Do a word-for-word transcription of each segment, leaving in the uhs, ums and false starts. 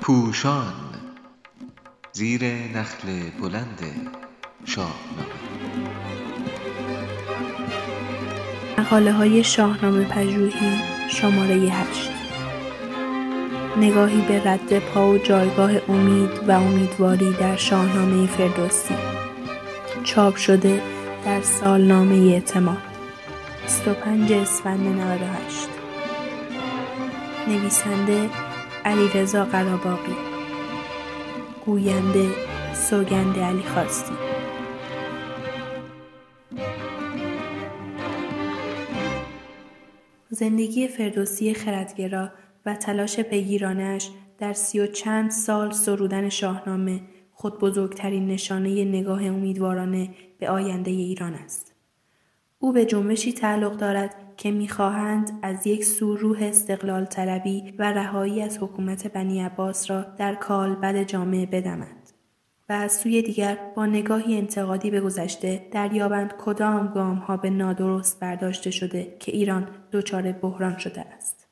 پوشان زیر نخل بلند شاهنامه. مقاله های شاهنامه پژوهی شماره هشت. نگاهی به رد پا و جایگاه امید و امیدواری در شاهنامه فردوسی، چاپ شده در سالنامه اعتماد، بیست و پنج اسفند نود و هشت. نویسنده علیرضا قراباقی، گوینده سوگند علی خواستی. زندگی فردوسی خردگرا و تلاش پیگیرانش در سی و چند سال سرودن شاهنامه خود بزرگترین نشانه نگاه امیدوارانه به آینده ایران است. او به جنبشی تعلق دارد که می‌خواهند از یک سو روح استقلال طلبی و رهایی از حکومت بنی عباس را در کالبد جامعه بدمند و از سوی دیگر با نگاهی انتقادی به گذشته دریابند کدام گام‌ها به نادرست برداشته شده که ایران دچار بحران شده است.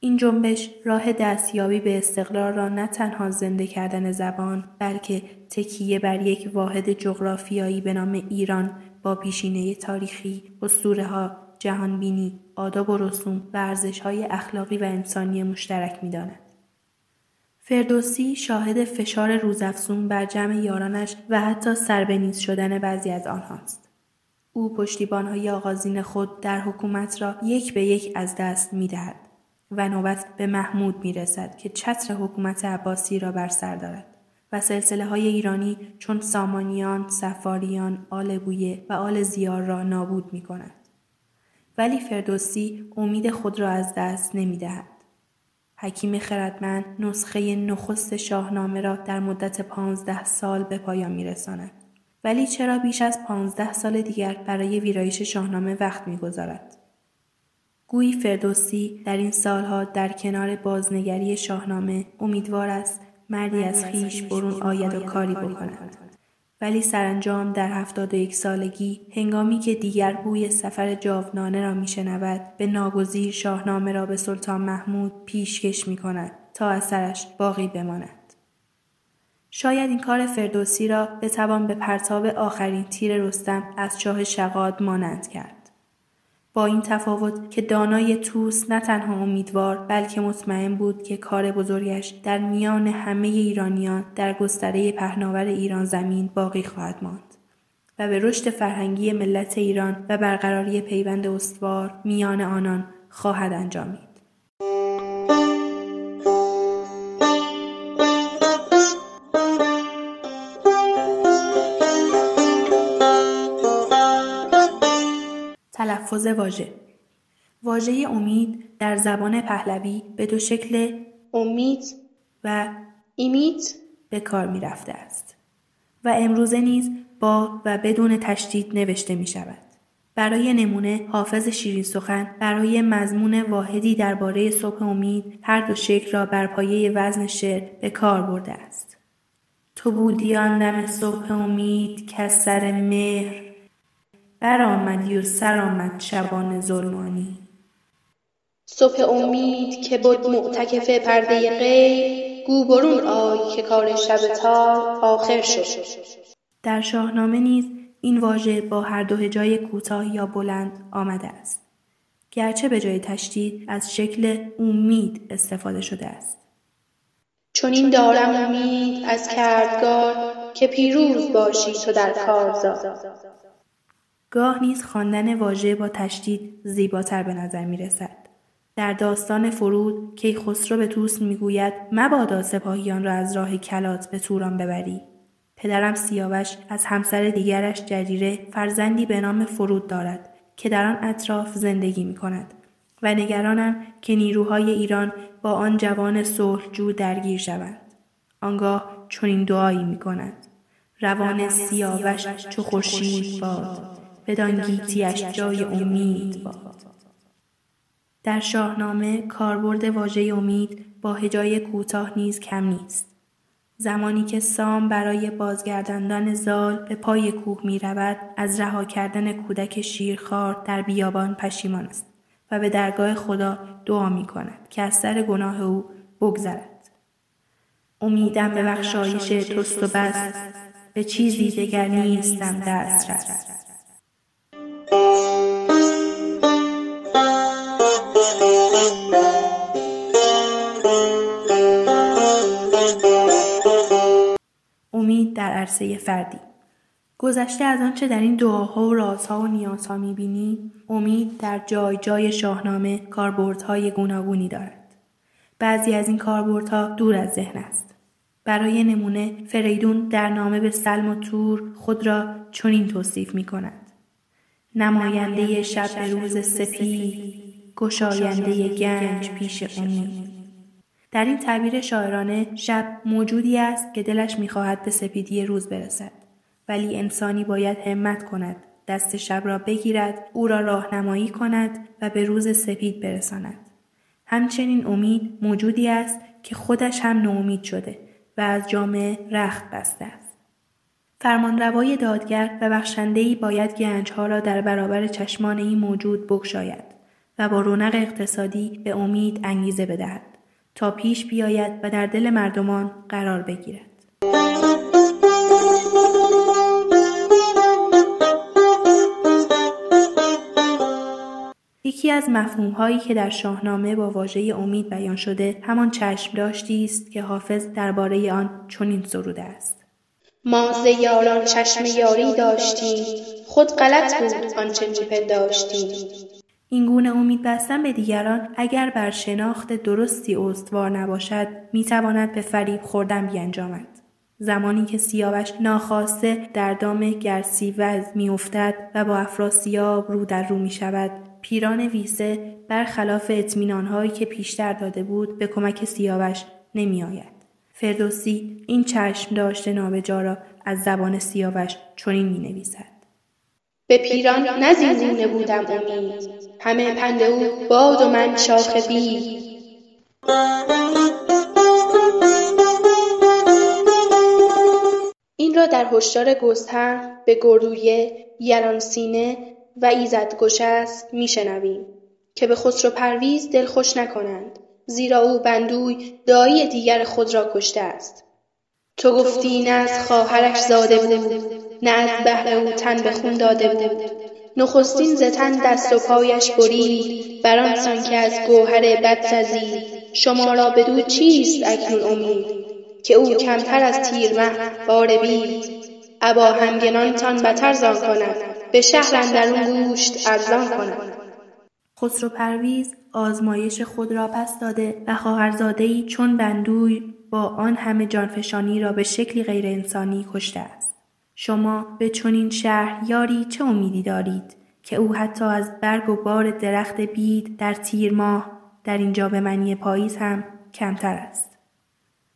این جنبش راه دستیابی به استقلال را نه تنها زنده کردن زبان، بلکه تکیه بر یک واحد جغرافیایی به نام ایران با پیشینه تاریخی، اسطوره‌ها، جهانبینی، آداب و رسوم و ارزش‌های اخلاقی و انسانی مشترک می‌داند. فردوسی شاهد فشار روزافزون بر جمع یارانش و حتی سربه‌نیز شدن بعضی از آنهاست. او پشتیبان‌های آغازین خود در حکومت را یک به یک از دست می‌دهد و نوبت به محمود می‌رسد که چتر حکومت عباسی را بر سر دارد و سلسله های ایرانی چون سامانیان، صفاریان، آل بویه و آل زیار را نابود می کند. ولی فردوسی امید خود را از دست نمی دهد. حکیم خردمند نسخه نخست شاهنامه را در مدت پانزده سال به پایان می رساند. ولی چرا بیش از پانزده سال دیگر برای ویرایش شاهنامه وقت می گذارد؟ گویی فردوسی در این سالها در کنار بازنگری شاهنامه امیدوار است مردی از خیش برون آید و کاری بکند. ولی سرانجام در هفتاد و یک سالگی، هنگامی که دیگر بوی سفر جاودانه را می شنود، به ناگزیر شاهنامه را به سلطان محمود پیشکش می کند تا اثرش باقی بماند. شاید این کار فردوسی را بتوان به پرتاب آخرین تیر رستم از چاه شقاد مانند کرد. با این تفاوت که دانای توس نه تنها امیدوار بلکه مطمئن بود که کار بزرگش در میان همه ایرانیان در گستره پهناور ایران زمین باقی خواهد ماند و به رشد فرهنگی ملت ایران و برقراری پیوند استوار میان آنان خواهد انجامید. تلفظ واژه. واژه امید در زبان پهلوی به دو شکل امید و ایمیت به کار می رفته است و امروزه نیز با و بدون تشدید نوشته می شود. برای نمونه حافظ شیرین سخن برای مضمون واحدی درباره صبح امید هر دو شکل را بر پایه وزن شعر به کار برده است. تو بودی آن دم صبح امید که سر مهر برآمدی و سر آمد شبان ظلمانی. صبح امید که بود معتکف پرده غیب، گو برون آی که کار شب تار آخر شد. در شاهنامه نیز این واژه با هر دو هجای کوتاه یا بلند آمده است، گرچه به جای تشدید از شکل امید استفاده شده است. چون این دارم امید از کردگار که پیروز باشی تو در کارزار. گاه نیز خواندن واژه با تشدید زیباتر به نظر می رسد. در داستان فرود که خسرو به طوس می گوید مبادا سپاهیان را از راه کلات به توران ببری. پدرم سیاوش از همسر دیگرش جریره فرزندی به نام فرود دارد که در آن اطراف زندگی می کند و نگرانم که نیروهای ایران با آن جوان صلحجو درگیر شوند. آنگاه چنین دعایی می کند: روان سیاوش چو خورشید باد، بدان گیتیش جای امید باد. در شاهنامه کاربرد واژه امید با هجای کوتاه نیز کم نیست. زمانی که سام برای بازگرداندن زال به پای کوه می رود، از رها کردن کودک شیرخوار در بیابان پشیمان است و به درگاه خدا دعا می کند که از سر گناه او بگذرد. امیدم به بخشایش توست و بس، به چیزی دیگر نیستم دسترس. امید در عرصه فردی. گذشته از آنچه در این دعاها و رازها و نیازها می‌بینی، امید در جای جای شاهنامه کاربردهای گوناگونی دارد. بعضی از این کاربردها دور از ذهن است. برای نمونه فریدون در نامه به سلم و تور خود را چنین توصیف می‌کند: نماینده شب روز سفید، گشاینده گنج پیش امید. در این تعبیر شاعرانه شب موجودی است که دلش می‌خواهد به سپیدی روز برسد، ولی انسانی باید همت کند، دست شب را بگیرد، او را راهنمایی کند و به روز سپید برساند. همچنین امید موجودی است که خودش هم ناامید شده و از جامعه رخت بسته است. فرمانروای دادگر و بخشنده‌ای باید گنجها را در برابر چشمان این موجود بگشاید و با رونق اقتصادی به امید انگیزه بدهد تا پیش بیاید و در دل مردمان قرار بگیرد. یکی از مفهوم‌هایی که در شاهنامه با واژه امید بیان شده، همان چشمداشتی است که حافظ درباره آن چنین سروده است: ما ز یاران چشم یاری داشتیم، خود غلط بود آنچه می‌پنداشتیم. این گونه امید بستن به دیگران اگر بر شناخت درستی استوار نباشد، می‌تواند به فریب خوردن بیانجامد. زمانی که سیاوش ناخواسته در دام گرسیوز می‌افتد و با افراسیاب رو در رو می‌شود، پیران ویسه برخلاف اطمینان‌هایی که پیشتر داده بود به کمک سیاوش نمی‌آید. فردوسی این چشم داشته نابجا را از زبان سیاوش چنین می‌نویسد: به پیران نزیزونه بودم امید، همه پند او باد و من شاخ بید. این را در هشدار گستهم به گردویه، یلانسینه و ایزد گشست می شنویم که به خسرو پرویز دل خوش نکنند، زیرا او بندوی دایی دیگر خود را کشته است. تو گفتی نه از خواهرش زاده بود، نه از بهر او تن به خون داده بود. نخستین ز تن دست و پایش برید، بران سان که از گوهر بد سزید. شما را بدو چیست اکنون امید، که او کمتر از تیر مه بار بید. ابا همگنانتان بتر زان کند، به شهر اندرون گوشت ارزان کنند. خسرو پرویز آزمایش خود را پس داده و خواهرزاده‌ای چون بندوی با آن همه جانفشانی را به شکلی غیر انسانی کشته است. شما به چنین شهر یاری چه امیدی دارید که او حتی از برگ و بار درخت بید در تیر ماه، در اینجا به معنی پاییز، هم کمتر است.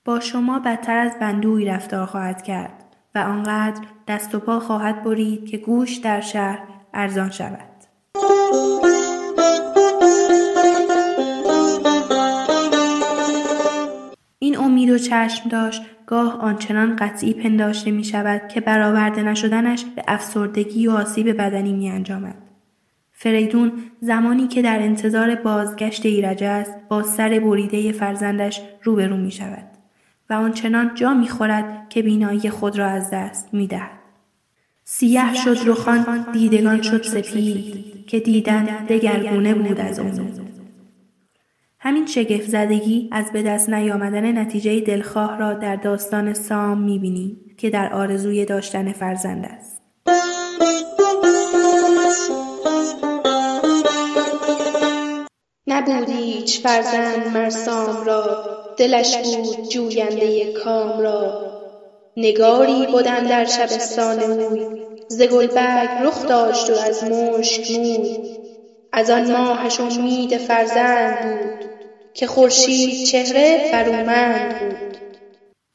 با شما بدتر از بندوی رفتار خواهد کرد و آنقدر دست و پا خواهد برید که گوش در شهر ارزان شود. این امید و چشم داشت گاه آنچنان قطعی پنداشته می شود که برآورده نشدنش به افسردگی و آسیب بدنی می انجامد. فریدون زمانی که در انتظار بازگشت ایرج است، با سر بریده فرزندش روبرو می شود و آنچنان جا می‌خورد که بینایی خود را از دست می‌دهد. سیه شد رخان، دیدگان شد سپید، که دیدن دگرگونه بود از امید. همین شگفت زدگی از به دست نیامدن نتیجه دلخواه را در داستان سام می‌بینیم که در آرزوی داشتن فرزند است. نبودی هیچ فرزند مر سام را، دلش بود جوینده کام را. نگاری بودن در شبستان اوی، ز گلبرگ رخ داشت و از مشک موی. از آن ماهش امید فرزند بود، که خورشید چهره برومند بود.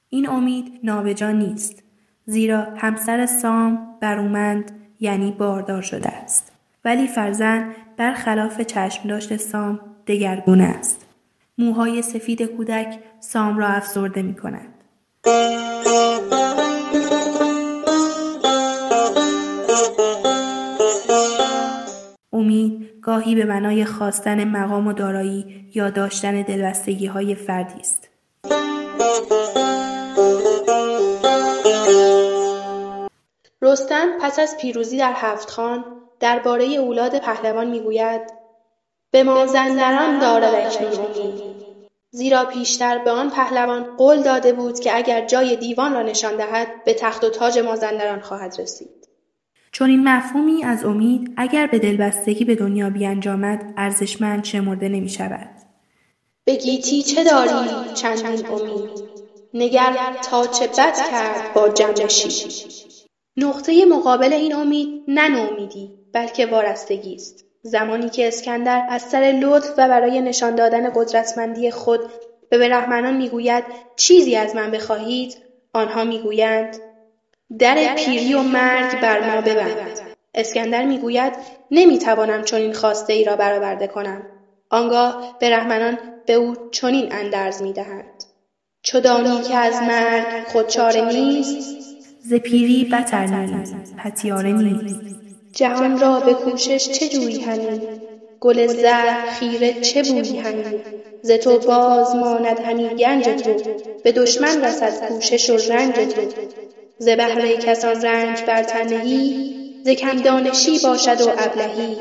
این امید نابجا نیست، زیرا همسر سام برومند یعنی باردار شده است، ولی فرزند برخلاف چشم داشت سام دگرگونه است. موهای سفید کودک سام را افسرده می کند. امید گاهی به معنای خواستن مقام و دارایی یا داشتن دلبستگی‌های فردی است. رستم پس از پیروزی در هفتخان درباره اولاد پهلوان میگوید: به مازندران دارمش می‌بینی، زیرا پیشتر به آن پهلوان قول داده بود که اگر جای دیوان را نشان دهد به تخت و تاج مازندران خواهد رسید. چون این مفهومی از امید اگر به دلبستگی به دنیا بیانجامد ارزشمند شمرده نمی شود. به گیتی چه داری چندین امید، نگر تا چه بد کرد با جمشی. نقطه مقابل این امید نه نومیدی بلکه وارستگی است. زمانی که اسکندر از سر لطف و برای نشان دادن قدرتمندی خود به برهمنان میگوید چیزی از من بخواهید، آنها میگویند در پیری و مرگ بر ما ببند. اسکندر میگوید نمیتوانم چنین خواسته ای را برآورده کنم. آنگاه برهمنان به او چنین اندرز میدهند: چو دانی که از مرگ خود چاره نیست، ز پیری بتر نیست پتیاره نیست. جهان را به کوشش چه جویی همی، گل زهر خیره چه بویی همی. ز تو باز ماند همی گنج تو، به دشمن رسد کوشش و رنج تو. ز بهر کسان رنج بر تن نهی، ز کم دانشی باشد و ابلهی.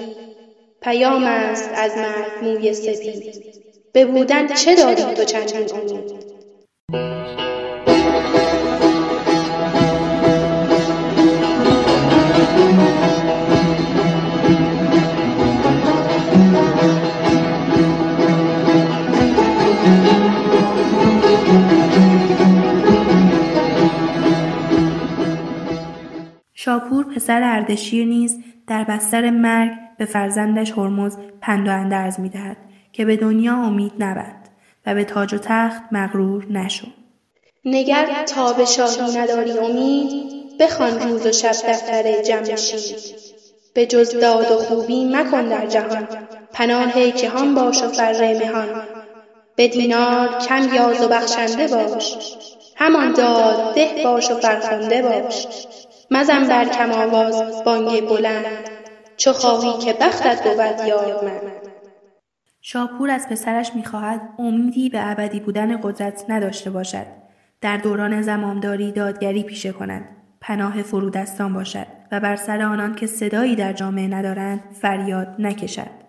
پیام است از مرد موی سپید، به بودن چه داری تو چندین امید. شاپور پسر اردشیر نیز در بستر مرگ به فرزندش هرمز پند و اندرز می‌دهد که به دنیا امید نبند و به تاج و تخت مغرور نشو. نگر تا به شاهی نداری امید، بخوان روز و شب دفتر جمشید. به جز داد و خوبی مکن در جهان، پناه که هم باش و فر مهان. به دینار کم یاز و بخشنده باش، همان داد ده باش و فرخنده باش. مزن بر کم آواز بانگ بلند، چو خواهی که بختت بود یار من. شاپور از پسرش می‌خواهد امیدی به ابدی بودن قدرت نداشته باشد، در دوران زمامداری دادگری پیشه کند، پناه فرودستان باشد و بر سر آنان که صدایی در جامعه ندارند فریاد نکشد.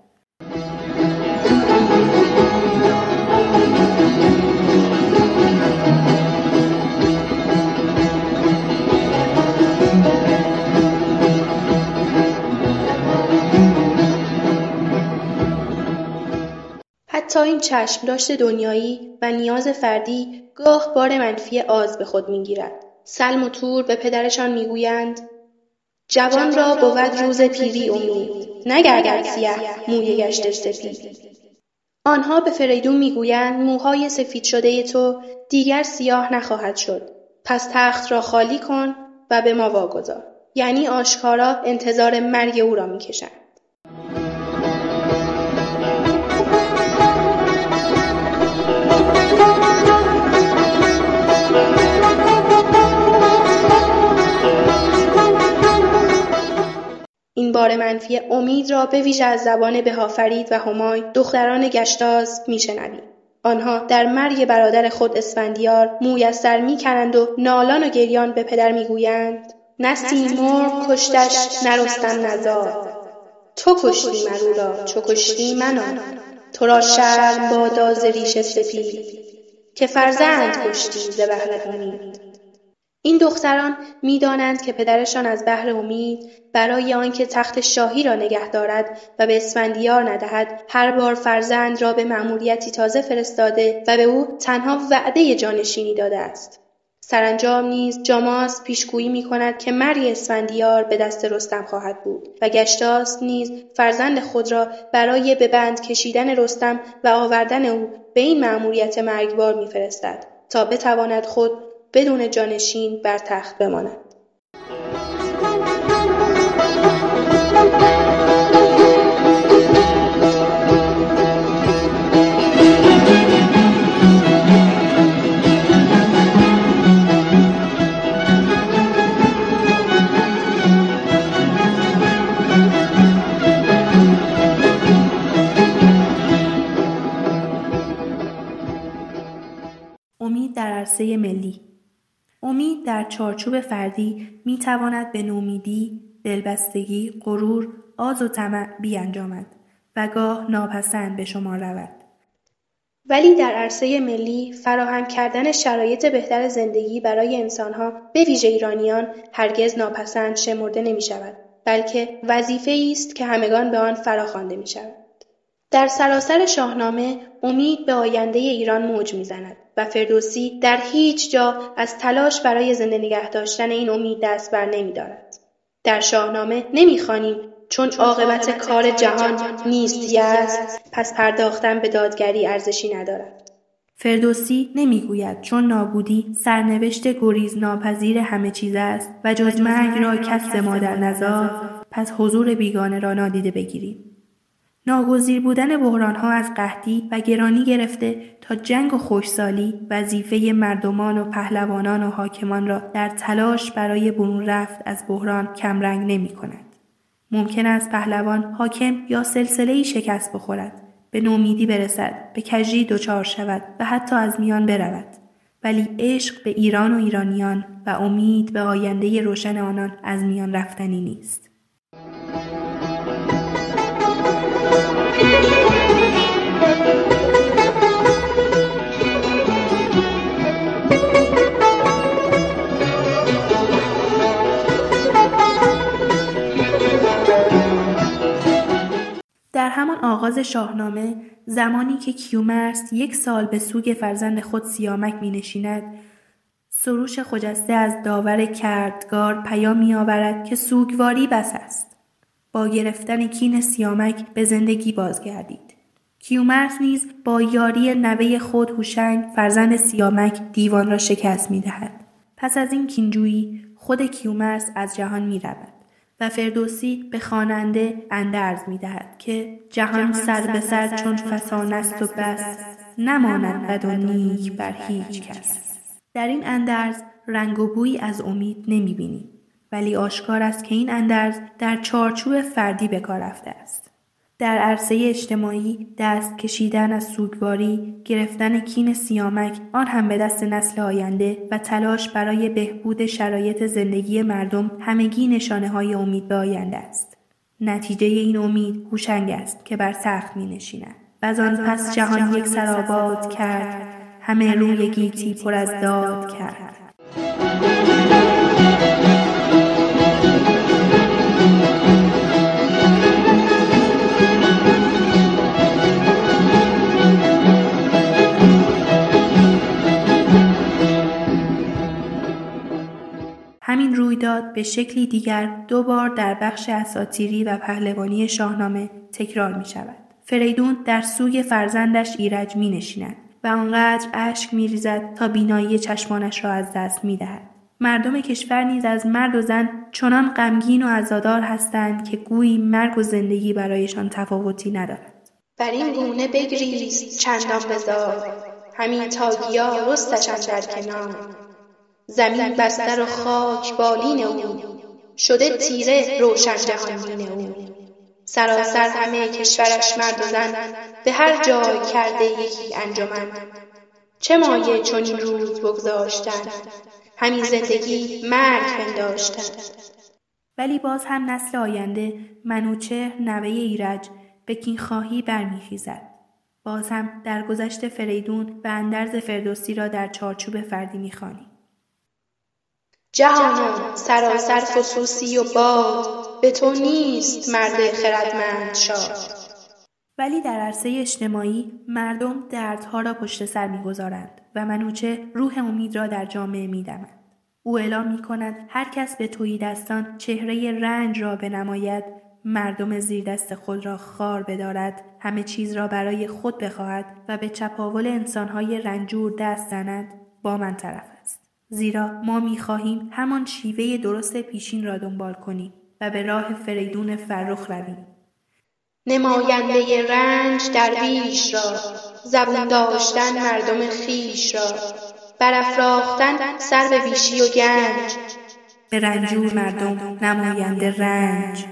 تا این چشم داشت دنیایی و نیاز فردی گاه بار منفی آز به خود میگیرد. سلم و تور به پدرشان میگویند: جوان را بود روز پیری امید، نگرگرد سیاه موی گشت سفید. آنها به فریدون میگویند موهای سفید شده تو دیگر سیاه نخواهد شد، پس تخت را خالی کن و به ما واگذار. یعنی آشکارا انتظار مرگ او را میکشند. این بار منفی امید را به ویژه از زبان بهافرید و همای دختران گشتاز میشنویم. آنها در مرگ برادر خود اسفندیار موی از سر میکنند و نالان و گریان به پدر میگویند: نه سیمرغ کشتش نه رستم نزار، تو کشتی مرو را چو کشتی منان. تو را شرم بادا ز ریش سپید، که فرزند کشتی ز بهر امید. این دختران می‌دانند که پدرشان از بحر امید برای آنکه تخت شاهی را نگه دارد و به اسفندیار ندهد هر بار فرزند را به مأموریتی تازه فرستاده و به او تنها وعده جانشینی داده است. سرانجام نیز جاماس پیشگویی می‌کند که مرگ اسفندیار به دست رستم خواهد بود و گشتاس نیز فرزند خود را برای به بند کشیدن رستم و آوردن او به این مأموریت مرگبار می‌فرستد تا بتواند خود بدون جانشین بر تخت بماند. امید در عرصه ملی. امید در چارچوب فردی می تواند به نومیدی، دلبستگی، غرور، آز و طمع بیانجامد و گاه ناپسند به شما رود. ولی در عرصه ملی فراهم کردن شرایط بهتر زندگی برای انسانها به ویژه ایرانیان هرگز ناپسند شمرده نمی شود، بلکه وظیفه‌ای است که همگان به آن فراخوانده می شود. در سراسر شاهنامه امید به آینده ایران موج می‌زند و فردوسی در هیچ جا از تلاش برای زنده نگه داشتن این امید دست بر نمی‌دارد. در شاهنامه نمی‌خوانیم چون عاقبت کار جهان نیستی است، پس پرداختن به دادگری ارزشی ندارد. فردوسی نمی‌گوید چون نابودی سرنوشت گریز ناپذیر همه چیز است و جز مرگ را کس مادر نزار، پس حضور بیگانه را نادیده بگیریم. ناگزیر بودن بحران‌ها از قحطی و گرانی گرفته تا جنگ و خشکسالی وظیفه مردمان و پهلوانان و حاکمان را در تلاش برای برون رفت از بحران کمرنگ نمی‌کند. ممکن است پهلوان، حاکم یا سلسله‌ای شکست بخورد، به نومیدی برسد، به کجی دچار شود و حتی از میان برود، ولی عشق به ایران و ایرانیان و امید به آینده روشن آنان از میان رفتنی نیست. در همان آغاز شاهنامه، زمانی که کیومرث یک سال به سوگ فرزند خود سیامک می نشیند، سروش خجسته از داور کردگار پیام می آورد که سوگواری بس است. با گرفتن کین سیامک به زندگی بازگردید. کیومرث نیز با یاری نوه خود هوشنگ فرزند سیامک دیوان را شکست می‌دهد. پس از این کینجویی خود کیومرث از جهان می‌رود و فردوسی به خواننده اندرز می‌دهد که جهان سر به سر چون فسانه است و بس، نماند بد و نیک بر هیچ کس. در این اندرز رنگ و بویی از امید نمی‌بینیم، ولی آشکار است که این اندرز در چارچوب فردی به کار رفته است. در عرصه اجتماعی دست کشیدن از سوگواری، گرفتن کین سیامک، آن هم به دست نسل آینده و تلاش برای بهبود شرایط زندگی مردم همگی نشانه‌های امید به آینده است. نتیجه این امید هوشنگ است که بر تخت می‌نشیند. و آن پس جهان یک سرآباد کرد، همه روی گیتی پر از داد کرد. همین رویداد به شکلی دیگر دو بار در بخش اساطیری و پهلوانی شاهنامه تکرار می شود. فریدون در سوگ فرزندش ایرج می نشیند و آنقدر اشک می ریزد تا بینایی چشمانش را از دست می دهد. مردم کشور نیز از مرد و زن چنان غمگین و عزادار هستند که گویی مرگ و زندگی برایشان تفاوتی ندارد. بر این گونه بگریز چندان بزار، همین تا گیا رستش اندر کنار. زمین بستر و خاک بالین او، شده تیره روشن جهان بین او. سراسر همه کشورش مرد و زن، به هر جای کرده یکی انجمن. چه مایه چنین روز بگذاشتن، همین زندگی مرگ پنداشتن. ولی باز هم نسل آینده، منوچه نوه ایرج، به کین‌خواهی برمیخیزد. باز هم درگذشت فریدون و اندرز فردوسی را در چارچوب فردی میخوانیم. جهانا سراسر فسوسی و باد، به تو نیست مرد خردمند شاد. ولی در عرصه اجتماعی مردم دردها را پشت سر می‌گذارند و منوچه روح امید را در جامعه می‌دمد. او اعلام می‌کند هر کس به تویی دستان چهره رنج را بنماید، مردم زیر دست خود را خار بدارد، همه چیز را برای خود بخواهد و به چپاول انسان‌های رنجور دست زند، با من طرف است. زیرا ما می‌خواهیم همان شیوه درست پیشین را دنبال کنیم و به راه فریدون فرخ رویم. نماینده رنج درویش را، زبون داشتن مردم خیش را، برافراختن سر به بیشی و گنج. به رنجور مردم نماینده رنج،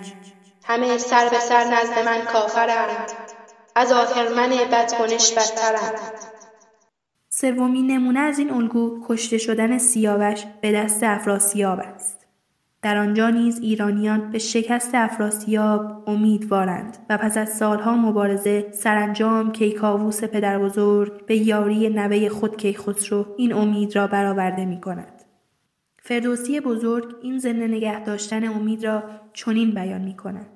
همه سر به سر نزد من کافرند، از آخر من بدکنش بدترند. سومین نمونه از این الگو کشته شدن سیاوش به دست افراسیاب است. در آنجا نیز ایرانیان به شکست افراسیاب امیدوارند و پس از سالها مبارزه سرانجام کیکاووس پدر بزرگ به یاری نوه خود کیخسرو این امید را برآورده می کند. فردوسی بزرگ این زنده نگه داشتن امید را چنین بیان می کند: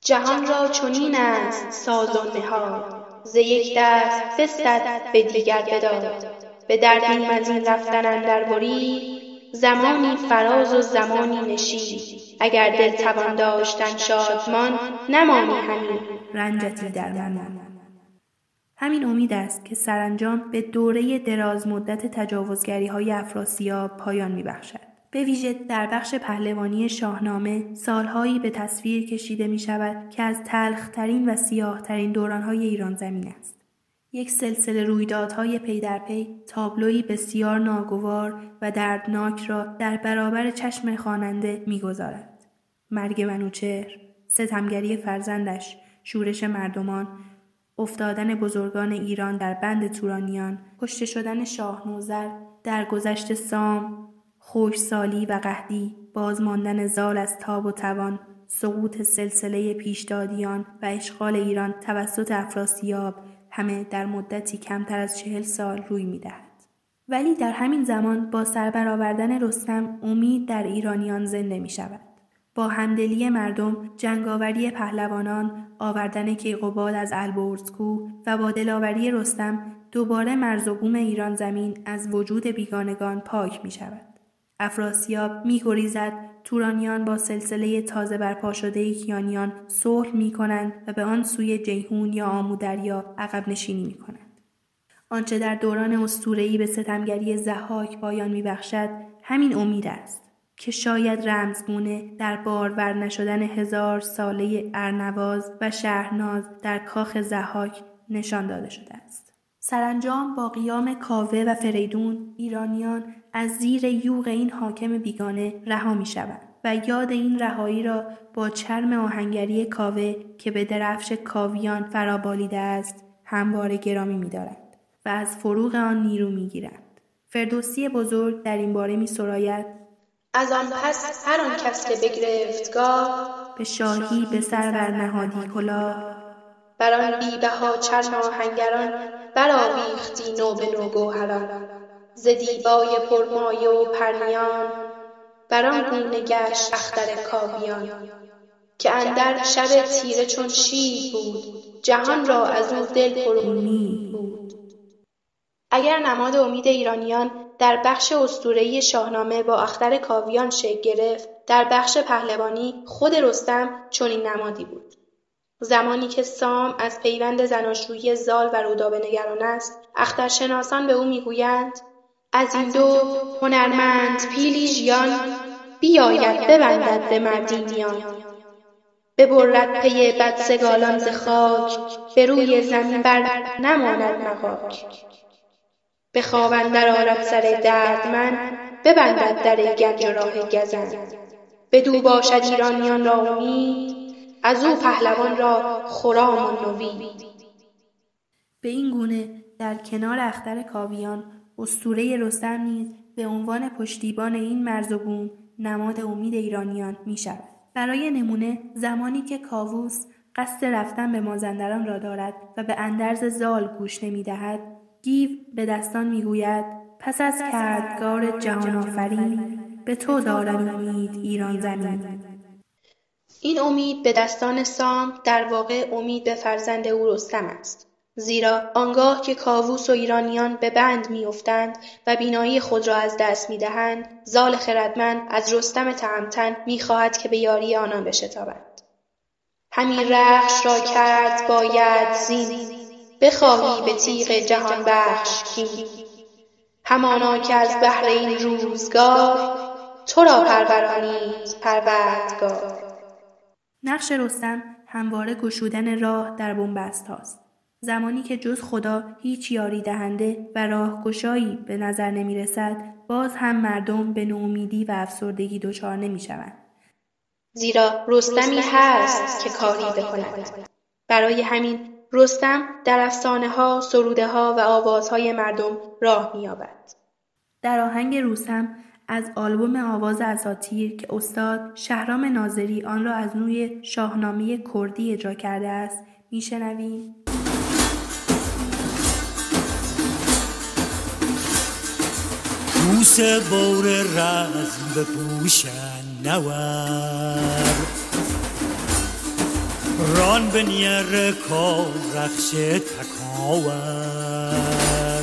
جهان را چنین است سازنده ها، ز یک دست بستد به دیگر بداد، به دردیم از این رفتن اندر بری، زمانی فراز و زمانی نشین، اگر دل توان داشتن شادمان، نمانی همین رنجتی در من. همین امید است که سرانجام به دوره دراز مدت تجاوزگری های افراسیاب پایان می بخشد. به ویژه در بخش پهلوانی شاهنامه سالهایی به تصویر کشیده می شود که از تلخترین و سیاهترین دورانهای ایران زمین است. یک سلسله رویدادهای پی در پی تابلویی بسیار ناگوار و دردناک را در برابر چشم خواننده می‌گذارد. مرگ منوچهر، ستمگری فرزندش، شورش مردمان، افتادن بزرگان ایران در بند تورانیان، کشته شدن شاه نوذر، درگذشت سام، خشکسالی و قحطی، بازماندن زال از تاب و توان، سقوط سلسله پیشدادیان و اشغال ایران توسط افراسیاب، همه در مدتی کمتر از چهل سال روی می‌دهد. ولی در همین زمان با سربرآوردن رستم امید در ایرانیان زنده می‌شود. با همدلی مردم، جنگاوری پهلوانان، آوردن کیقباد از البرزکو و با دلاوری رستم دوباره مرز و بوم ایران زمین از وجود بیگانگان پاک می‌شود. افراسیاب می‌گریزد، تورانیان با سلسله تازه برپا شده کیانیان صلح می‌کنند و به آن سوی جیهون یا آمودریا عقب نشینی می‌کنند. آنچه در دوران اسطوره‌ای به ستمگری زهاک پایان می‌بخشد، همین امید است که شاید رمزگونه در بارور نشدن هزار ساله ارنواز و شهرناز در کاخ زهاک نشان داده شده است. سرانجام با قیام کاوه و فریدون، ایرانیان از زیر یوغ این حاکم بیگانه رها می شوند و یاد این رهایی را با چرم آهنگری کاوه که به درفش کاویان فرابالیده است همواره گرامی می دارند و از فروغ آن نیرو می گیرند. فردوسی بزرگ در این باره می سراید: از آن پس هر آن کس که بگرفتگاه، به شاهی به سر برنهادی کلاه، بران بیبه ها چرم آهنگران، برآویختی نو به نو گوهران، ز دیبای پرمایه و پرنیان، بران گونه گشت اختر کاویان، که اندر شب تیره چون شیر بود، جهان را از او دل پر امید بود. اگر نماد امید ایرانیان در بخش اسطوره‌ای شاهنامه با اختر کاویان شکل گرفت، در بخش پهلوانی خود رستم چنین نمادی بود. زمانی که سام از پیوند زناشویی زال و رودابه نگران است، اخترشناسان به او میگویند: از این دو هنرمند پیلی ژیان، بیاید ببندد به مردینیان، ببرد پی بدسگالان ز خاک، به روی زمین بر نماند مغاک، به خواب اندر آرد سر دردمند، ببندد در گنج راه گزند، بدو باشد ایرانیان را امید، از او پهلوان را خرام و نوید. به این گونه در کنار اختر کاویان، اسطوره رستم نیز به عنوان پشتیبان این مرز و بوم نماد امید ایرانیان می شود. برای نمونه، زمانی که کاووس قصد رفتن به مازندران را دارد و به اندرز زال گوش نمی دهد، گیو به دستان می گوید: پس از کردگار جهان آفرین، به تو دارم امید ایران زمین. این امید به دستان سام در واقع امید به فرزند او رستم است. زیرا آنگاه که کاووس و ایرانیان به بند می افتند و بینایی خود را از دست می دهند، زال خردمند از رستم تهمتن می خواهد که به یاری آنان بشتابد. همین رخش را کرد باید زین، بخواهی به تیغ جهان بخش کین، همانا که از بهر این روزگار، تو را پرورانید پروردگار. نقش رستم همواره گشودن راه در بنبست هاست. زمانی که جز خدا هیچ یاری دهنده و راهگشایی به نظر نمی رسد، باز هم مردم به نومیدی و افسردگی دچار نمی شوند. زیرا رستمی هست که کاری بکند. برای همین رستم در افسانه‌ها، سروده‌ها و آوازهای مردم راه می‌یابد. در آهنگ روسم از آلبوم آواز اساطیر که استاد شهرام ناظری آن را از نوع شاهنامه کردی اجرا کرده است می‌شنویم. روس بور رزم بپوشن نور ران به نیر کار رخش تکاور.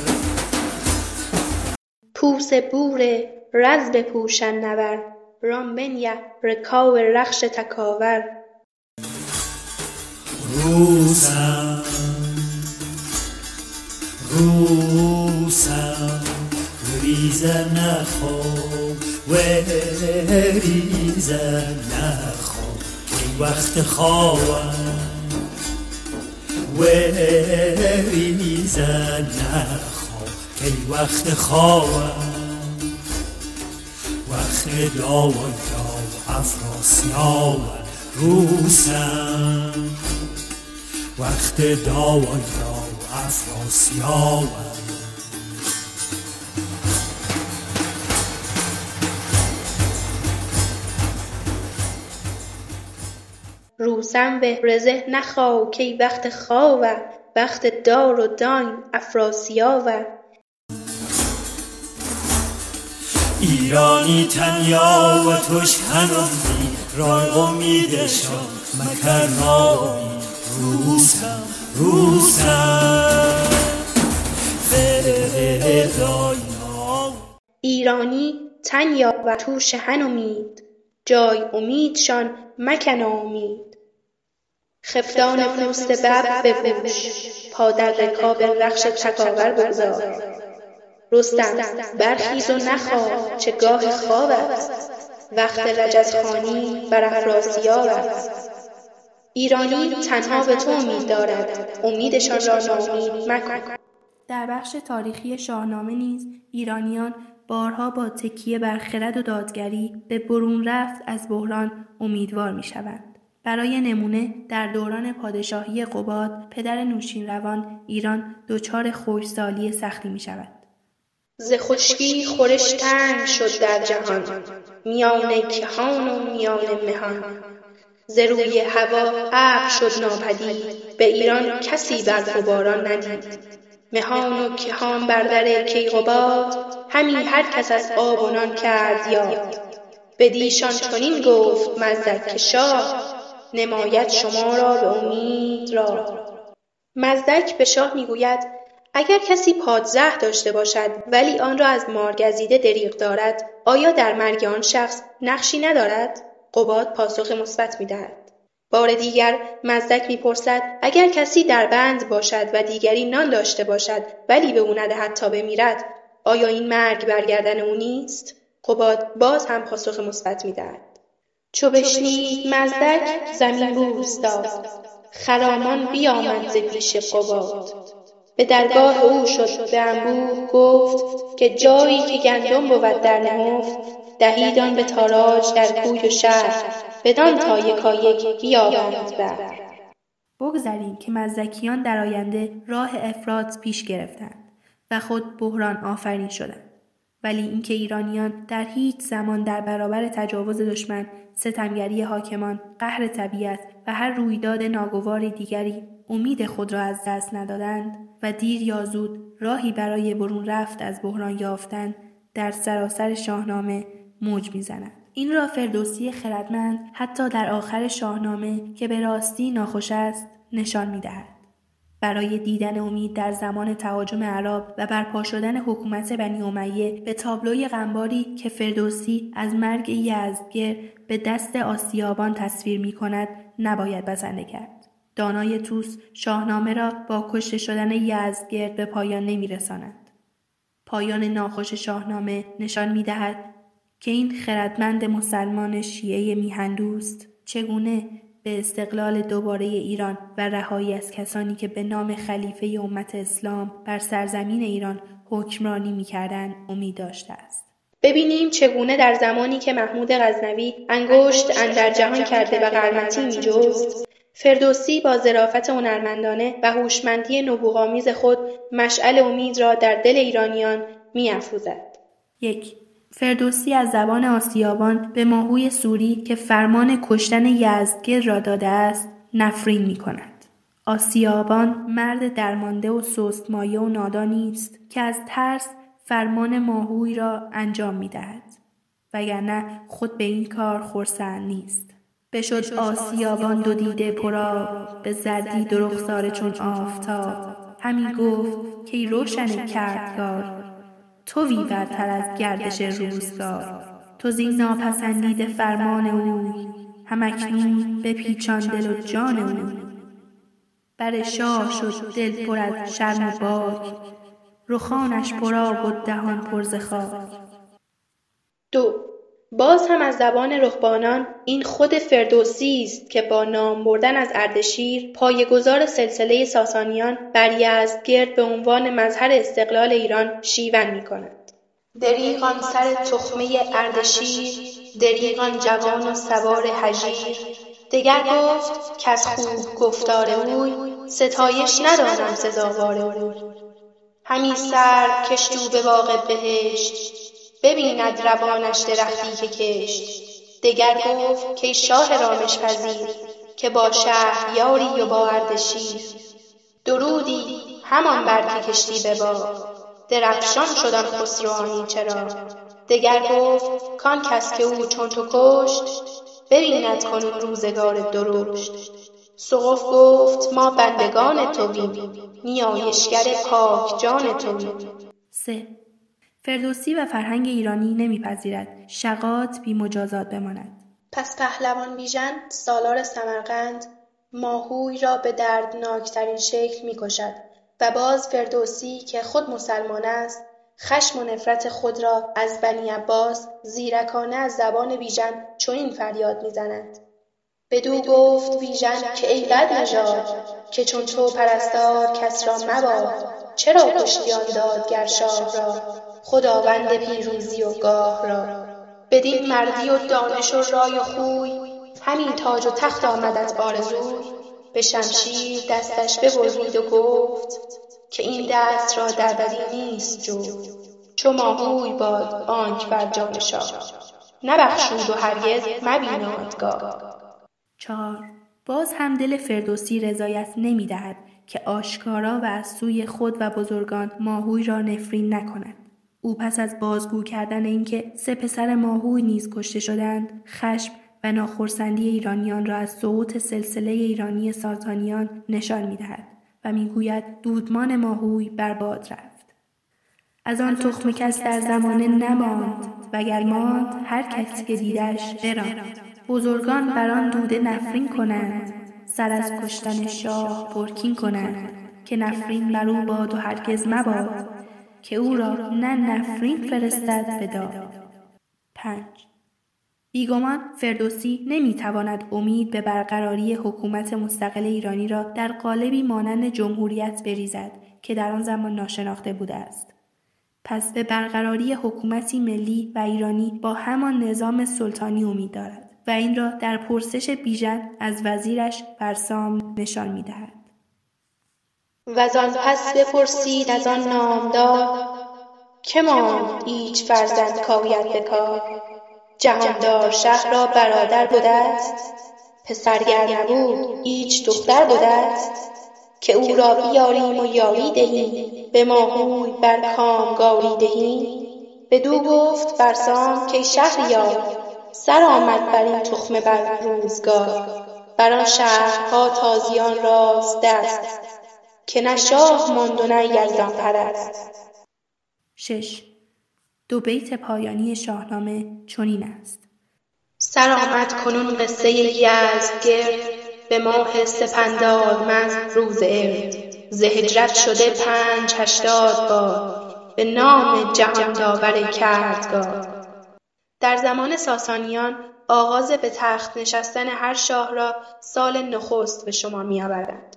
پوس بور رزم بپوشن نور ران به نیر کار رخش تکاور. روسم روسم ریزن نخواب و ریزن نخواب این وقت خوابم و ریزن نخواب این وقت خوابم. وقت داو داو افراسیاب روسم وقت داو داو افراسیاب. روسم به رزه نخواه که وقت خواه وقت دار و داین افراسیاب. ایرانی تنیا و توش هنوزی رای امیدشان مکرنایی. روسم روسم فردایا. ایرانی تنیا و توش هنومید جای امیدشان مکن امید. خفتان پوست بب بپوش پا در رکاب رخش تکاور بگذار. رستم برخیز و نخواب چه گاه خواب است وقت رجزخوانی بر افراسیاب است. ایرانی تنها به تو امید دارد امیدشان را ناامید مکن. در بخش تاریخی شاهنامه نیز ایرانیان بارها با تکیه بر خرد و دادگری به برون رفت از بحران امیدوار می‌شوند. برای نمونه در دوران پادشاهی قباد پدر نوشیروان ایران دچار خشکسالی سختی می شود. ز خشکی خورش تنگ شد در جهان میان کهان و میان مهان. ز روی هوا ابر شد ناپدید به ایران کسی برف و باران ندید. مهان و کهان بر در کیقباد همین هر کس از آب و نان کرد یاد. بدیشان چنین گفت مزدک شاه نماید شما را به امید را. مزدک به شاه میگوید اگر کسی پادزهر داشته باشد ولی آن را از مارگزیده دریغ دارد آیا در مرگ آن شخص نقشی ندارد؟ قباد پاسخ مثبت میدهد. بار دیگر مزدک میپرسد اگر کسی در بند باشد و دیگری نان داشته باشد ولی به او ندهد تا بمیرد آیا این مرگ برگردن او نیست؟ قباد باز هم پاسخ مثبت میدهد. چو بشنید مزدک زمین بوس داد خرامان بیامد ز پیش قباد. به درگاه او شد به انبوه گفت که جایی که گندم بود در نهفت دهید آن به تاراج در کوی و شهر بدان تا یکایک بیابند بر. بگذاریم که مزدکیان در آینده راه افراط پیش گرفتند و خود بحران آفرین شدند. ولی اینکه ایرانیان در هیچ زمان در برابر تجاوز دشمن، ستمگری حاکمان، قهر طبیعت و هر رویداد ناگوار دیگری امید خود را از دست ندادند و دیر یا زود راهی برای برون رفت از بحران یافتن در سراسر شاهنامه موج می‌زند. این را فردوسی خردمند حتی در آخر شاهنامه که به راستی ناخوش است نشان می‌دهد. برای دیدن امید در زمان تهاجم اعراب و برپا شدن حکومت بنی امیه به تابلوی غمباری که فردوسی از مرگ یزگرد به دست آسیابان تصویر می‌کند نباید بسنده کرد. دانای طوس شاهنامه را با کشته شدن یزگرد به پایان نمی‌رساند. پایان ناخوش شاهنامه نشان می‌دهد که این خردمند مسلمان شیعه میهندوست چگونه به استقلال دوباره ایران و رهایی از کسانی که به نام خلیفه امت اسلام بر سرزمین ایران حکمرانی می‌کردند امید داشته است. ببینیم چگونه در زمانی که محمود غزنوی انگشت اندر جهان کرده و قرمطی می‌جست فردوسی با ظرافت هنرمندانه و هوشمندی نبوغ‌آمیز خود مشعل امید را در دل ایرانیان می‌افروزد. یک فردوسی از زبان آسیابان به ماهوی سوری که فرمان کشتن یزگرد را داده است نفرین می‌کند. آسیابان مرد درمانده و سستمایه و نادانی است که از ترس فرمان ماهوی را انجام می‌دهد، وگرنه خود به این کار خرسند نیست. بشد آسیابان دو دیده پرا به زردی درخساره چون آفتاب، همی گفت که روشن کردگار تویی برتر از گردش روزگار. تو زین ناپسندیده فرمان اوی، همکنون به پیچان دل و جان اوی. بر شاه شد دل پر از شرم و باک، رخانش پرآب و دهان پر ز خاک. دو باز هم از زبان رهبانان این خود فردوسی است که با نام بردن از اردشیر پایه‌گذار سلسله ساسانیان بر یزدگرد به عنوان مظهر استقلال ایران شیون می‌کند. دریغان سر تخمه اردشیر، دریغان جوان و سوار هجیر. دگر گفت که از خوب گفتار اوی، ستایش ندانم سزاوار اوی. همی سر کشتو به باغ بهشت، ببیند روانش درختی که کشت. دگر گفت که شاه رامش پذیر، که با شهر یاری و با اردشیر. درودی همان برک کشتی به باد، درفشان شدن خسروانی چرا. دگر گفت کان کس که او چون تو کشت، ببیند کنون روزگار درشت. سقف گفت ما بندگان تو بیم، نیایشگر پاک جان تو بیم. سه فردوسی و فرهنگ ایرانی نمیپذیرد شقاط بی مجازات بماند. پس پهلوان بیژن سالار سمرقند ماهوی را به دردناکترین شکل میکشد و باز فردوسی که خود مسلمان است خشم و نفرت خود را از بنی عباس زیرکانه از زبان بیژن چنین فریاد میزند: بدو گفت بیژن که ای بدنژاد، که چون تو پرستار کس را مباد. چرا کشتیان دادگر شاه را، خداوند پیروزی و گاه را. بدین مردی و دانش و رای و خوی، همین تاج و تخت آمدت آرزوی. به شمشیر دستش ببرید و گفت، که این دست را در بدی نیست جو. چو ماهوی باد آنک بر جان شاه، نبخشود و هرگز مبینادگاه. چهار باز هم دل فردوسی رضایت نمی‌دهد که آشکارا و از سوی خود و بزرگان ماهوی را نفرین نکند. او پس از بازگو کردن اینکه سه پسر ماهوی نیز کشته شدند، خشم و ناخرسندی ایرانیان را از سقوط سلسله ایرانی ساسانیان نشان می‌دهد و می‌گوید دودمان ماهوی بر باد رفت. از آن تخم کس در زمانه نماند، وگر ماند هر کسی که دیدش براند. بزرگان بر آن دوده نفرین کنند، سر از کشتن شاه پرکین کنند. که نفرین بر او باد و هرگز مباد، که او را نه نفرین فرستد بداد. پنج بیگمان فردوسی نمیتواند امید به برقراری حکومت مستقل ایرانی را در قالبی مانند جمهوریت بریزد که در آن زمان ناشناخته بوده است. پس به برقراری حکومتی ملی و ایرانی با همان نظام سلطانی امید دارد و این را در پرسش بیژن از وزیرش بر سام نشان میدهد. وزان پس بپرسید از آن نامدار، که ماند هیچ فرزند کاویان به کار. جهاندار شهر را برادر بوده است، پسر گر نبود هیچ دختر بوده است. که او را بیاریم و یاری دهیم، به ماهوی بر کامگاری دهیم. بدو گفت بر سام که شهریار، سر آمد بر این تخمه بر روزگار. بر آن شهرها تازیان راست دست، که نه شاه ماند و نه یزدان پرست. شش دو بیت پایانی شاهنامه چنین است: سر آمد کنون قصه یزدگرد، به ماه سپندار مز روز ارد. ز هجرت شده پنج هشتاد باد، به نام جهان داور کردگار. در زمان ساسانیان آغاز به تخت نشستن هر شاه را سال نخست به شما می‌آورند.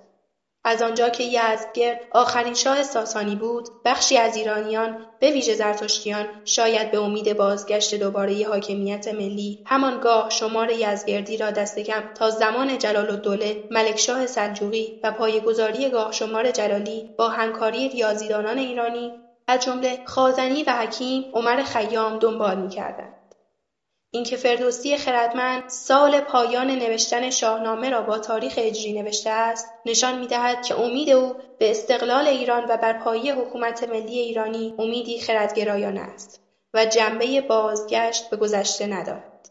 از آنجا که یزگرد آخرین شاه ساسانی بود، بخشی از ایرانیان به ویژه زرتشتیان شاید به امید بازگشت دوباره حاکمیت ملی همانگاه شمار یزگردی را دست کم تا زمان جلال‌الدوله ملکشاه سلجوقی و پایه‌گذاری گاه شمار جلالی با همکاری ریاضیدانان ایرانی از جمله خازنی و حکیم عمر خیام دنبال می‌کردند. اینکه فردوسی خردمند سال پایان نوشتن شاهنامه را با تاریخ هجری نوشته است، نشان می‌دهد که امید او به استقلال ایران و برپایی حکومت ملی ایرانی امیدی خردگرایانه است و جنبه بازگشت به گذشته ندارد.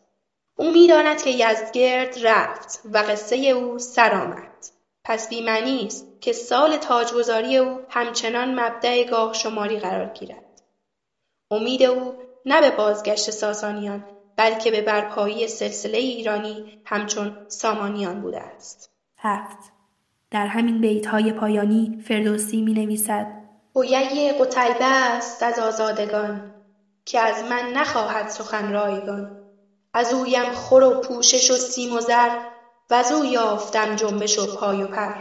او می‌داند که یزدگرد رفت و قصه او سرآمد. پس بی‌معنی است که سال تاجگذاری او همچنان مبدأ گاه شماری قرار گیرد. امید او نه به بازگشت ساسانیان، بلکه به برپایی سلسله ایرانی همچون سامانیان بوده است. هفت. در همین بیت‌های پایانی فردوسی می‌نویسد: بویه قتیبه است از آزادگان، که از من نخواهد سخن رایگان. از اویم خور و پوشش و سیم و زر، و از او یافتم جنبش و پای و پر.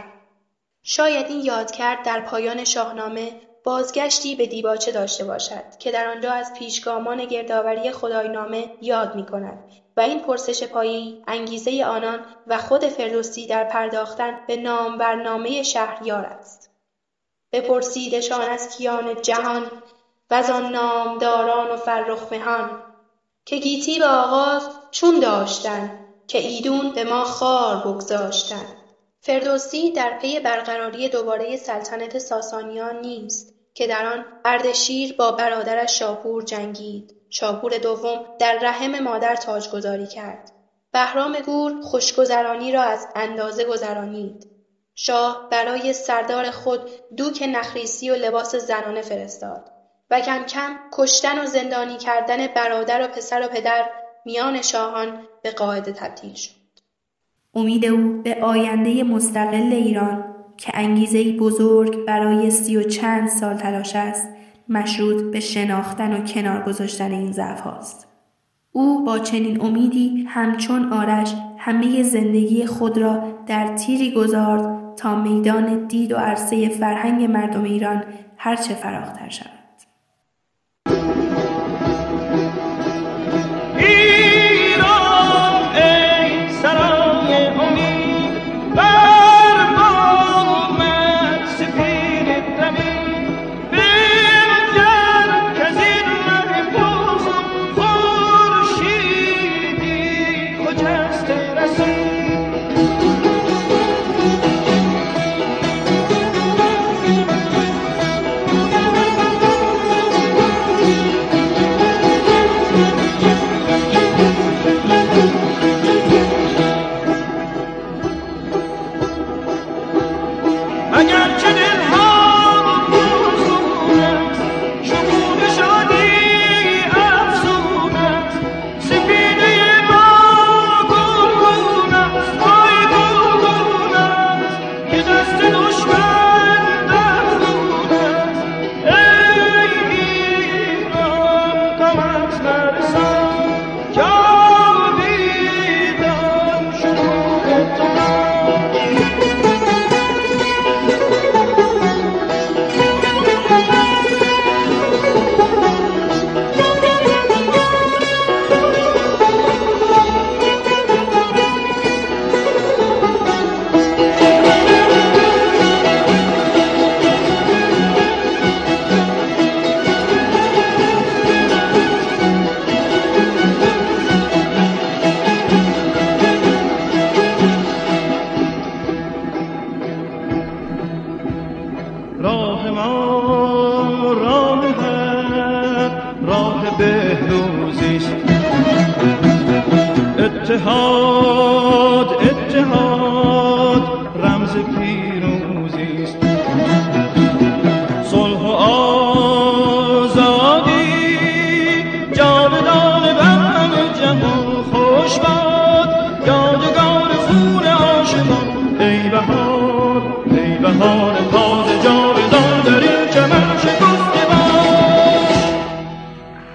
شاید این یادکرد در پایان شاهنامه بازگشتی به دیباچه داشته باشد که در آنجا از پیشگامان گردآوری خداینامه یاد می‌کند و این پرسش پایی انگیزه آنان و خود فردوسی در پرداختن به نام برنامه شهریار است. بپرسیدشان از کیان جهان و از آن نامداران و فرخ مهان، که گیتی به آغاز چون داشتند، که ایدون به ما خار بگذاشتند. فردوسی در پی برقراری دوباره سلطنت ساسانیان نیست که در آن اردشیر با برادرش شاپور جنگید. شاپور دوم در رحم مادر تاجگذاری کرد. بهرام گور خوشگذرانی را از اندازه گذرانید. شاه برای سردار خود دوک نخریسی و لباس زنانه فرستاد و کم کم کشتن و زندانی کردن برادر و پسر و پدر میان شاهان به قاعده تبدیل شد. امید او به آینده مستقل ایران که انگیزه‌ای بزرگ برای سی و چند سال تلاش است، مشروط به شناختن و کنار گذاشتن این ضعف هاست. او با چنین امیدی همچون آرش همه زندگی خود را در تیری گذارد تا میدان دید و عرصه فرهنگ مردم ایران هرچه فراخ‌تر شد. Bye.